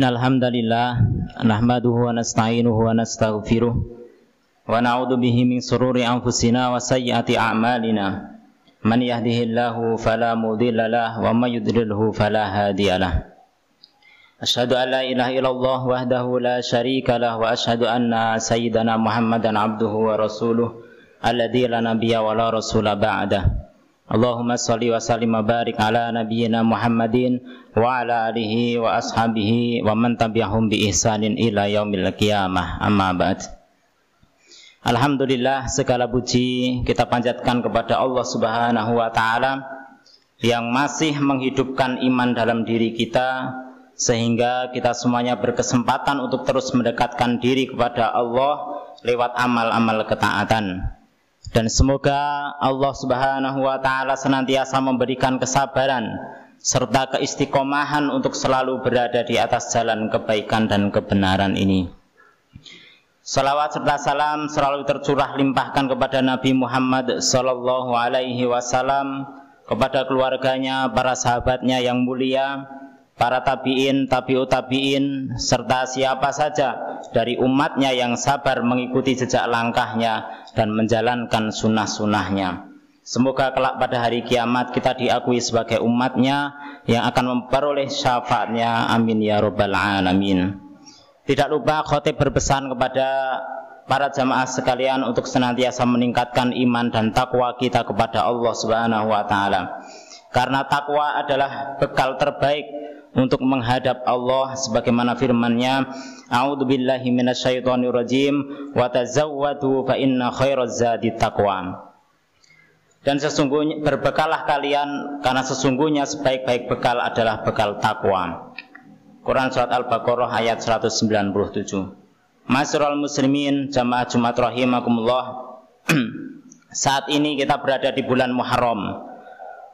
Innal hamdalillah nahmaduhu wa nasta'inuhu wa nastaghfiruh wa na'udzu bihi min shururi anfusina wa sayyiati a'malina man yahdihillahu fala mudilla lahu wa may yudlilhu fala hadiyalah. Asyhadu an la ilaha illallah wahdahu la syarika lah wa asyhadu anna sayyidana Muhammadan abduhu wa rasuluh alladzi la nabiyya wa la rasula ba'da. Allahumma sholli wa sallim wa barik ala nabiyyina Muhammadin wa ala alihi wa ashabihi wa man tabi'ahum bi ihsanin ila yaumil qiyamah. Amma ba'd. Alhamdulillah, segala puji kita panjatkan kepada Allah Subhanahu wa taala yang masih menghidupkan iman dalam diri kita sehingga kita semuanya berkesempatan untuk terus mendekatkan diri kepada Allah lewat amal-amal ketaatan. Dan semoga Allah Subhanahu wa taala senantiasa memberikan kesabaran serta keistiqomahan untuk selalu berada di atas jalan kebaikan dan kebenaran ini. Salawat serta salam selalu tercurah limpahkan kepada Nabi Muhammad sallallahu alaihi wasallam, kepada keluarganya, para sahabatnya yang mulia, para tabi'in, tabi'ut tabi'in, serta siapa saja dari umatnya yang sabar mengikuti jejak langkahnya dan menjalankan sunnah-sunnahnya. Semoga kelak pada hari kiamat kita diakui sebagai umatnya yang akan memperoleh syafaatnya. Amin ya rabbal alamin. Tidak lupa khotib berpesan kepada para jamaah sekalian untuk senantiasa meningkatkan iman dan takwa kita kepada Allah Subhanahu wa taala. Karena takwa adalah bekal terbaik untuk menghadap Allah sebagaimana firman-Nya, a'udzubillahi minasyaitonirrajim wa tazawwadu fa inna khairaz zadi taqwa. Dan sesungguhnya berbekalah kalian karena sesungguhnya sebaik-baik bekal adalah bekal takwa. Quran surat Al-Baqarah ayat 197. Masyarul muslimin, jamaah Jumat rahimakumullah. Saat ini kita berada di bulan Muharram.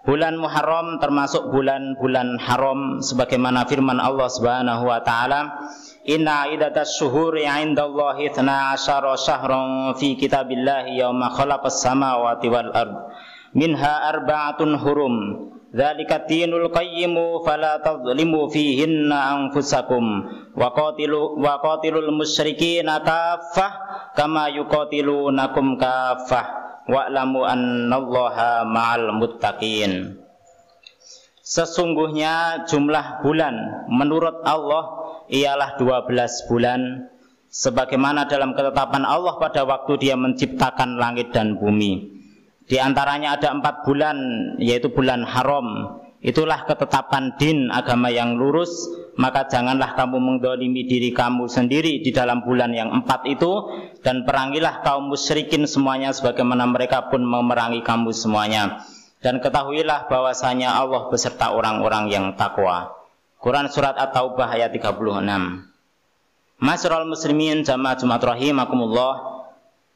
Bulan Muharram termasuk bulan-bulan haram sebagaimana firman Allah Subhanahu wa taala, inna iddatas syuhuri 'indallahi 12 syahran fi kitabillahi yauma khalaqas samawati wal ard minha arba'atun hurum dzalika dinul qayyim fala tadhlimu fihinna anfusakum wa qatilul musyrikiina kaffah kama yuqatilunakum kaffah wa'lamu annallaha ma'al muttaqin. Sesungguhnya jumlah bulan menurut Allah ialah 12 bulan sebagaimana dalam ketetapan Allah pada waktu Dia menciptakan langit dan bumi. Di antaranya ada 4 bulan yaitu bulan haram. Itulah ketetapan din agama yang lurus, maka janganlah kamu mendolimi diri kamu sendiri di dalam bulan yang 4 itu, dan perangilah kaum musyrikin semuanya sebagaimana mereka pun memerangi kamu semuanya, dan ketahuilah bahwasanya Allah beserta orang-orang yang takwa. Quran surat At-Taubah ayat 36. Masyarul muslimin, jamaah Jumat rahimakumullah,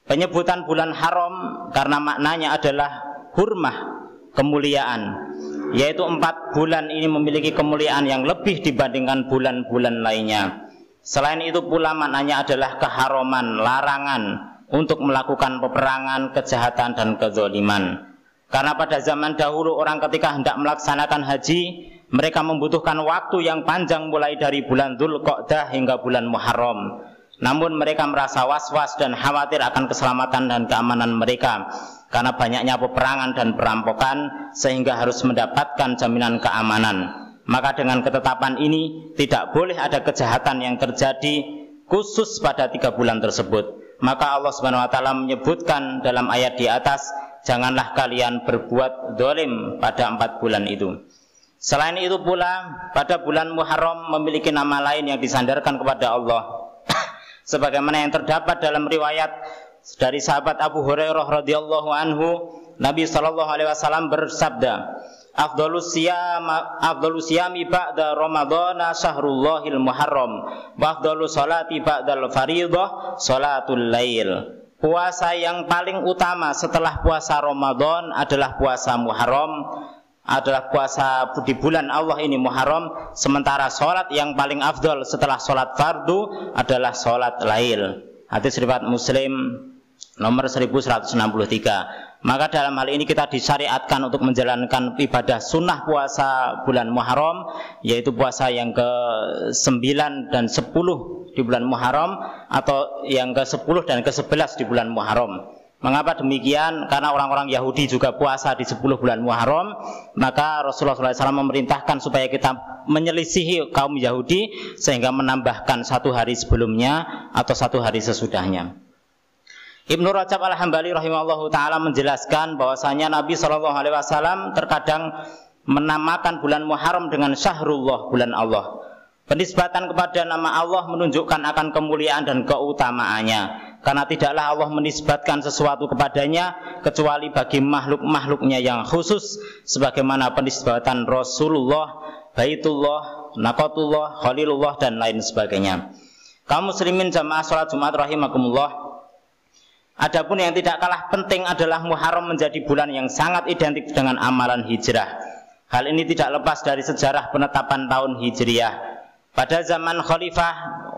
penyebutan bulan haram karena maknanya adalah hurmah, kemuliaan, yaitu 4 bulan ini memiliki kemuliaan yang lebih dibandingkan bulan-bulan lainnya. Selain itu pula maknanya adalah keharuman, larangan untuk melakukan peperangan, kejahatan dan kezaliman. Karena pada zaman dahulu orang ketika hendak melaksanakan haji, mereka membutuhkan waktu yang panjang mulai dari bulan Dzulqa'dah hingga bulan Muharram. Namun mereka merasa was-was dan khawatir akan keselamatan dan keamanan mereka karena banyaknya peperangan dan perampokan, sehingga harus mendapatkan jaminan keamanan. Maka dengan ketetapan ini tidak boleh ada kejahatan yang terjadi khusus pada 3 bulan tersebut. Maka Allah SWT menyebutkan dalam ayat di atas, janganlah kalian berbuat zalim pada 4 bulan itu. Selain itu pula pada bulan Muharram memiliki nama lain yang disandarkan kepada Allah sebagaimana yang terdapat dalam riwayat dari sahabat Abu Hurairah radhiyallahu anhu, Nabi sallallahu alaihi wasallam bersabda, "Afdhalus siyami ba'da Ramadhana syahrullahil Muharram, wa afdhalus salati ba'dal fardhah salatul lail." Puasa yang paling utama setelah puasa Ramadan adalah puasa Muharram, adalah puasa di bulan Allah ini Muharram, sementara salat yang paling afdal setelah salat fardu adalah salat lail. Hadis riwayat Muslim nomor 1163. Maka dalam hal ini kita disyariatkan untuk menjalankan ibadah sunnah puasa bulan Muharram, yaitu puasa yang ke-9 dan 10 di bulan Muharram, atau yang ke-10 dan ke-11 di bulan Muharram. Mengapa demikian? Karena orang-orang Yahudi juga puasa di 10 bulan Muharram. Maka Rasulullah SAW memerintahkan supaya kita menyelisihi kaum Yahudi, sehingga menambahkan satu hari sebelumnya atau satu hari sesudahnya. Ibnu Rajab Al-Hambali rahimahullahu ta'ala menjelaskan bahwasanya Nabi SAW terkadang menamakan bulan Muharram dengan Syahrullah, bulan Allah. Penisbatan kepada nama Allah menunjukkan akan kemuliaan dan keutamaannya, karena tidaklah Allah menisbatkan sesuatu kepadanya kecuali bagi makhluk-makhluknya yang khusus, sebagaimana penisbatan Rasulullah, Baitullah, Naqatullah, Khalilullah, dan lain sebagainya. Kaum muslimin jamaah sholat Jumat rahimakumullah, adapun yang tidak kalah penting adalah Muharram menjadi bulan yang sangat identik dengan amalan hijrah. Hal ini tidak lepas dari sejarah penetapan tahun hijriah. Pada zaman Khalifah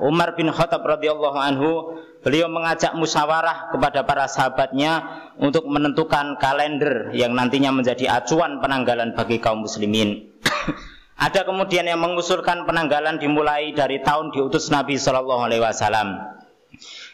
Umar bin Khattab radhiyallahu anhu, beliau mengajak musyawarah kepada para sahabatnya untuk menentukan kalender yang nantinya menjadi acuan penanggalan bagi kaum muslimin. Ada kemudian yang mengusulkan penanggalan dimulai dari tahun diutus Nabi SAW.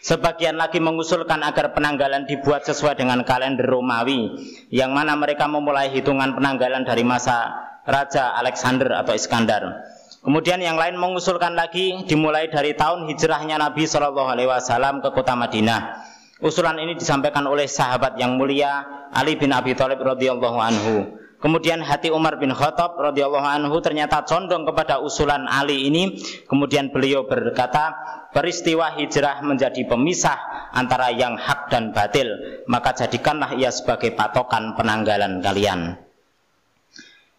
Sebagian lagi mengusulkan agar penanggalan dibuat sesuai dengan kalender Romawi, yang mana mereka memulai hitungan penanggalan dari masa Raja Alexander atau Iskandar. Kemudian yang lain mengusulkan lagi dimulai dari tahun hijrahnya Nabi SAW ke kota Madinah. Usulan ini disampaikan oleh sahabat yang mulia Ali bin Abi Thalib radhiyallahu anhu. Kemudian hati Umar bin Khattab radhiyallahu anhu ternyata condong kepada usulan Ali ini. Kemudian beliau berkata, peristiwa hijrah menjadi pemisah antara yang hak dan batil, maka jadikanlah ia sebagai patokan penanggalan kalian.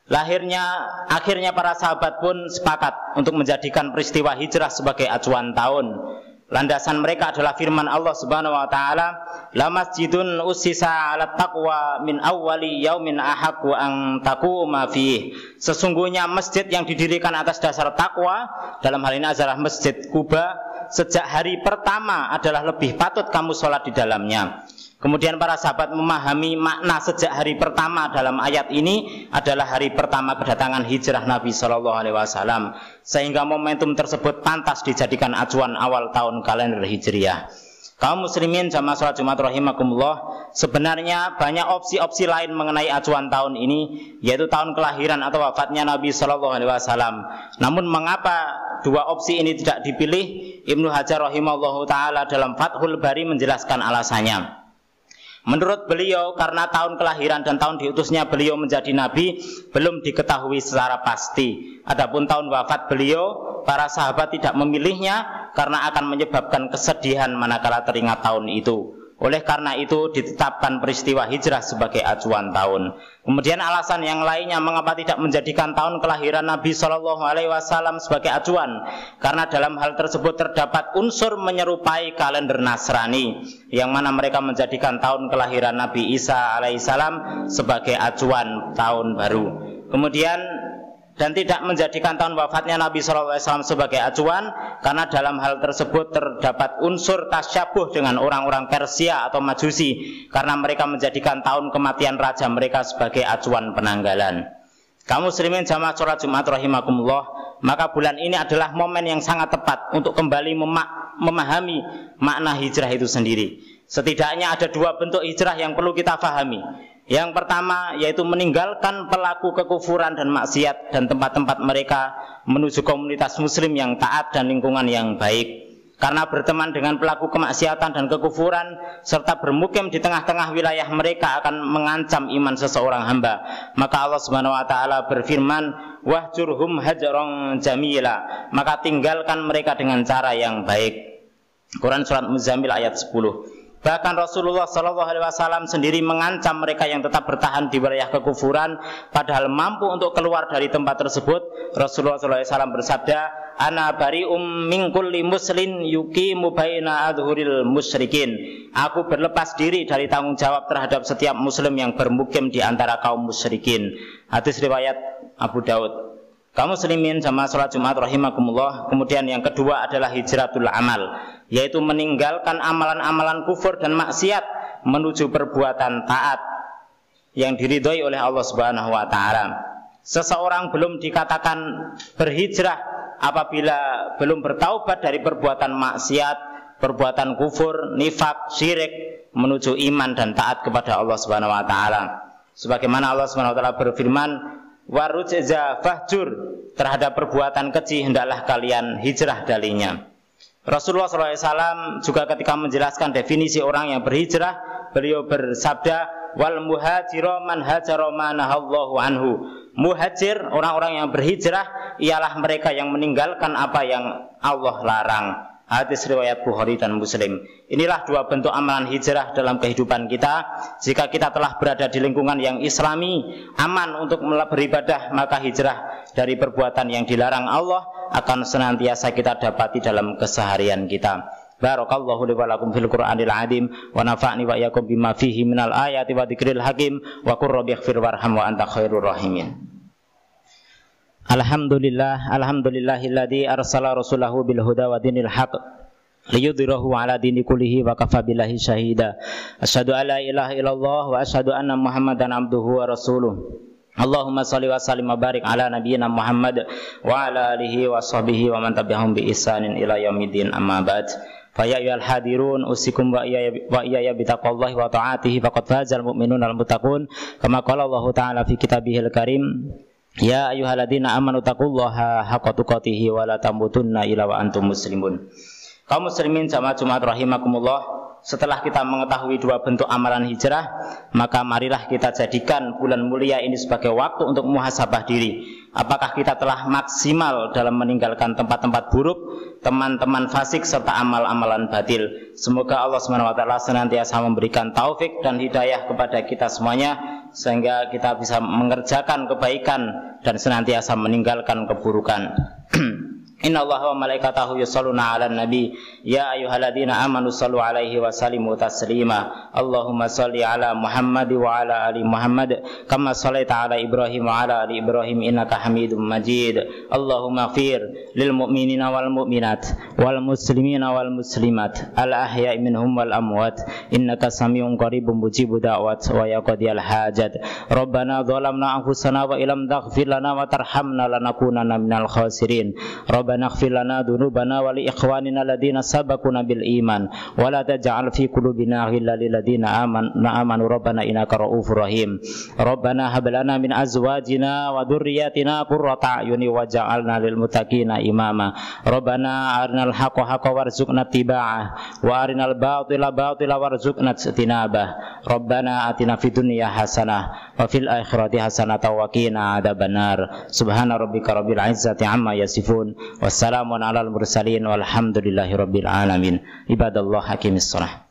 Akhirnya para sahabat pun sepakat untuk menjadikan peristiwa hijrah sebagai acuan tahun. Landasan mereka adalah firman Allah Subhanahu wa taala, "La masjidun ussisa 'ala taqwa min awwali yaumin ahaqqu an taquma fihi." Sesungguhnya masjid yang didirikan atas dasar takwa, dalam hal ini adalah Masjid Kuba, sejak hari pertama adalah lebih patut kamu sholat di dalamnya. Kemudian para sahabat memahami makna sejak hari pertama dalam ayat ini adalah hari pertama kedatangan hijrah Nabi SAW, sehingga momentum tersebut pantas dijadikan acuan awal tahun kalender hijriah. Kaum muslimin jamaah sholat Jumat rahimakumullah, sebenarnya banyak opsi-opsi lain mengenai acuan tahun ini, yaitu tahun kelahiran atau wafatnya Nabi SAW. Namun mengapa dua opsi ini tidak dipilih? Ibnu Hajar rahimahullah ta'ala dalam Fathul Bari menjelaskan alasannya. Menurut beliau, karena tahun kelahiran dan tahun diutusnya beliau menjadi nabi belum diketahui secara pasti. Adapun tahun wafat beliau, para sahabat tidak memilihnya karena akan menyebabkan kesedihan manakala teringat tahun itu. Oleh karena itu ditetapkan peristiwa hijrah sebagai acuan tahun. Kemudian alasan yang lainnya mengapa tidak menjadikan tahun kelahiran Nabi SAW sebagai acuan, karena dalam hal tersebut terdapat unsur menyerupai kalender Nasrani, yang mana mereka menjadikan tahun kelahiran Nabi Isa alaihissalam sebagai acuan tahun baru. Kemudian dan tidak menjadikan tahun wafatnya Nabi SAW sebagai acuan, karena dalam hal tersebut terdapat unsur tasyabuh dengan orang-orang Persia atau Majusi, karena mereka menjadikan tahun kematian raja mereka sebagai acuan penanggalan. Kaum muslimin jamaah sholat Jumat rahimakumullah, maka bulan ini adalah momen yang sangat tepat untuk kembali memahami makna hijrah itu sendiri. Setidaknya ada dua bentuk hijrah yang perlu kita pahami. Yang pertama yaitu meninggalkan pelaku kekufuran dan maksiat dan tempat-tempat mereka, menuju komunitas muslim yang taat dan lingkungan yang baik. Karena berteman dengan pelaku kemaksiatan dan kekufuran serta bermukim di tengah-tengah wilayah mereka akan mengancam iman seseorang hamba. Maka Allah Subhanahu wa taala berfirman, "Wahjurhum hajaron jamila." Maka tinggalkan mereka dengan cara yang baik. Quran surat Muzammil ayat 10. Bahkan Rasulullah SAW sendiri mengancam mereka yang tetap bertahan di wilayah kekufuran, padahal mampu untuk keluar dari tempat tersebut. Rasulullah SAW bersabda, "Ana bari'um min kulli muslin yuqimu baina adhuril musyrikin." Aku berlepas diri dari tanggung jawab terhadap setiap muslim yang bermukim di antara kaum musyrikin. Hadis riwayat Abu Daud. Kaum muslimin jamaah sholat Jumat rahimakumullah. Kemudian yang kedua adalah hijratul amal, yaitu meninggalkan amalan-amalan kufur dan maksiat menuju perbuatan taat. yang diridhoi oleh Allah Subhanahu wa taala. Seseorang belum dikatakan berhijrah apabila belum bertaubat dari perbuatan maksiat, perbuatan kufur, nifak, syirik menuju iman dan taat kepada Allah Subhanahu wa taala. Sebagaimana Allah Subhanahu wa taala berfirman, "Warujza fahjur," terhadap perbuatan keji hendaklah kalian hijrah darinya. Rasulullah SAW juga ketika menjelaskan definisi orang yang berhijrah, beliau bersabda, "Wal muhajiru man hajara ma nahallahu anhu." Muhajir, orang-orang yang berhijrah ialah mereka yang meninggalkan apa yang Allah larang. Hadis riwayat Bukhari dan Muslim. Inilah dua bentuk amalan hijrah dalam kehidupan kita. Jika kita telah berada di lingkungan yang islami, aman untuk beribadah, maka hijrah dari perbuatan yang dilarang Allah akan senantiasa kita dapati dalam keseharian kita. Barakallahu li wa lakum fil Qur'anil azim wa nafa'ni wa iyyakum bima fihi minal ayati wa dzikril hakim wa qur rabbighfir warham wa anta khairur rahimin. Alhamdulillah, alhamdulillahilladzi arsala rasulahu bil huda wa dinil haq liyudhirahu ala dini kullihi wa kafa billahi syahida. Asyhadu alla ilaha illallah wa asyhadu anna Muhammadan abduhu wa rasuluh. Allahumma shalli wa sallim wa barik ala nabiyyina Muhammad wa ala alihi wa sahbihi wa man tabi'ahum bi ihsanin ila yaumiddin amma ba'd. Fa ya ayyuhal hadirun usikum wa iyaya bitaqwallahi wa ta'atihi faqad fazal mu'minuna al muttaqun kama qala Allah ta'ala fi kitabihil karim. Ya ayyuhalladzina amanu taqullaha haqqa tuqatih wa la tamutunna illa wa antum muslimun. Kaum muslimin jamaah Jumat rahimakumullah, setelah kita mengetahui dua bentuk amalan hijrah, maka marilah kita jadikan bulan mulia ini sebagai waktu untuk muhasabah diri. Apakah kita telah maksimal dalam meninggalkan tempat-tempat buruk, teman-teman fasik serta amal-amalan batil? Semoga Allah SWT senantiasa memberikan taufik dan hidayah kepada kita semuanya, sehingga kita bisa mengerjakan kebaikan dan senantiasa meninggalkan keburukan. Innallaha wa malaikatahu yusholluna 'alan nabi ya ayyuhalladzina amanu shallu 'alaihi wa sallimu taslima. Allahumma shalli 'ala Muhammad wa 'ala ali Muhammad kama shallaita 'ala Ibrahim wa 'ala ali Ibrahim innaka Hamidum Majid. Allahumma ighfir lil mu'minina wal mu'minat wal muslimina wal muslimat al ahya'i minhum wal amwat innaka samiun qaribun mujibud da'wat wa ya qadiyal hajat. Rabbana dzalamna anfusana wa illam taghfir lana wa tarhamna lanakunanna minal khasirin. Rabbana ighfir lana dzunubana wa li ikhwanina alladziina sabaquna bil iman wa la taj'al fi qulubina ghillan lil ladziina amanu rabbana innaka ra'ufur rahim. Rabbana hab lana min azwajina wa dzurriyyatina qurrata a'yuni waj'alna lil muttaqina imama. Rabbana arinal haqqa haqqan warzuqna ittiba'ah wa arinal batila batila warzuqna ijtinabah. Rabbana atina fid dunya hasanah wa fil akhirati hasanah wa qina adzabannar. Subhana rabbika rabbil izzati amma yasifun. Wassalamun alal mursalin walhamdulillahi rabbil alamin. Ibadallah hakimis salah.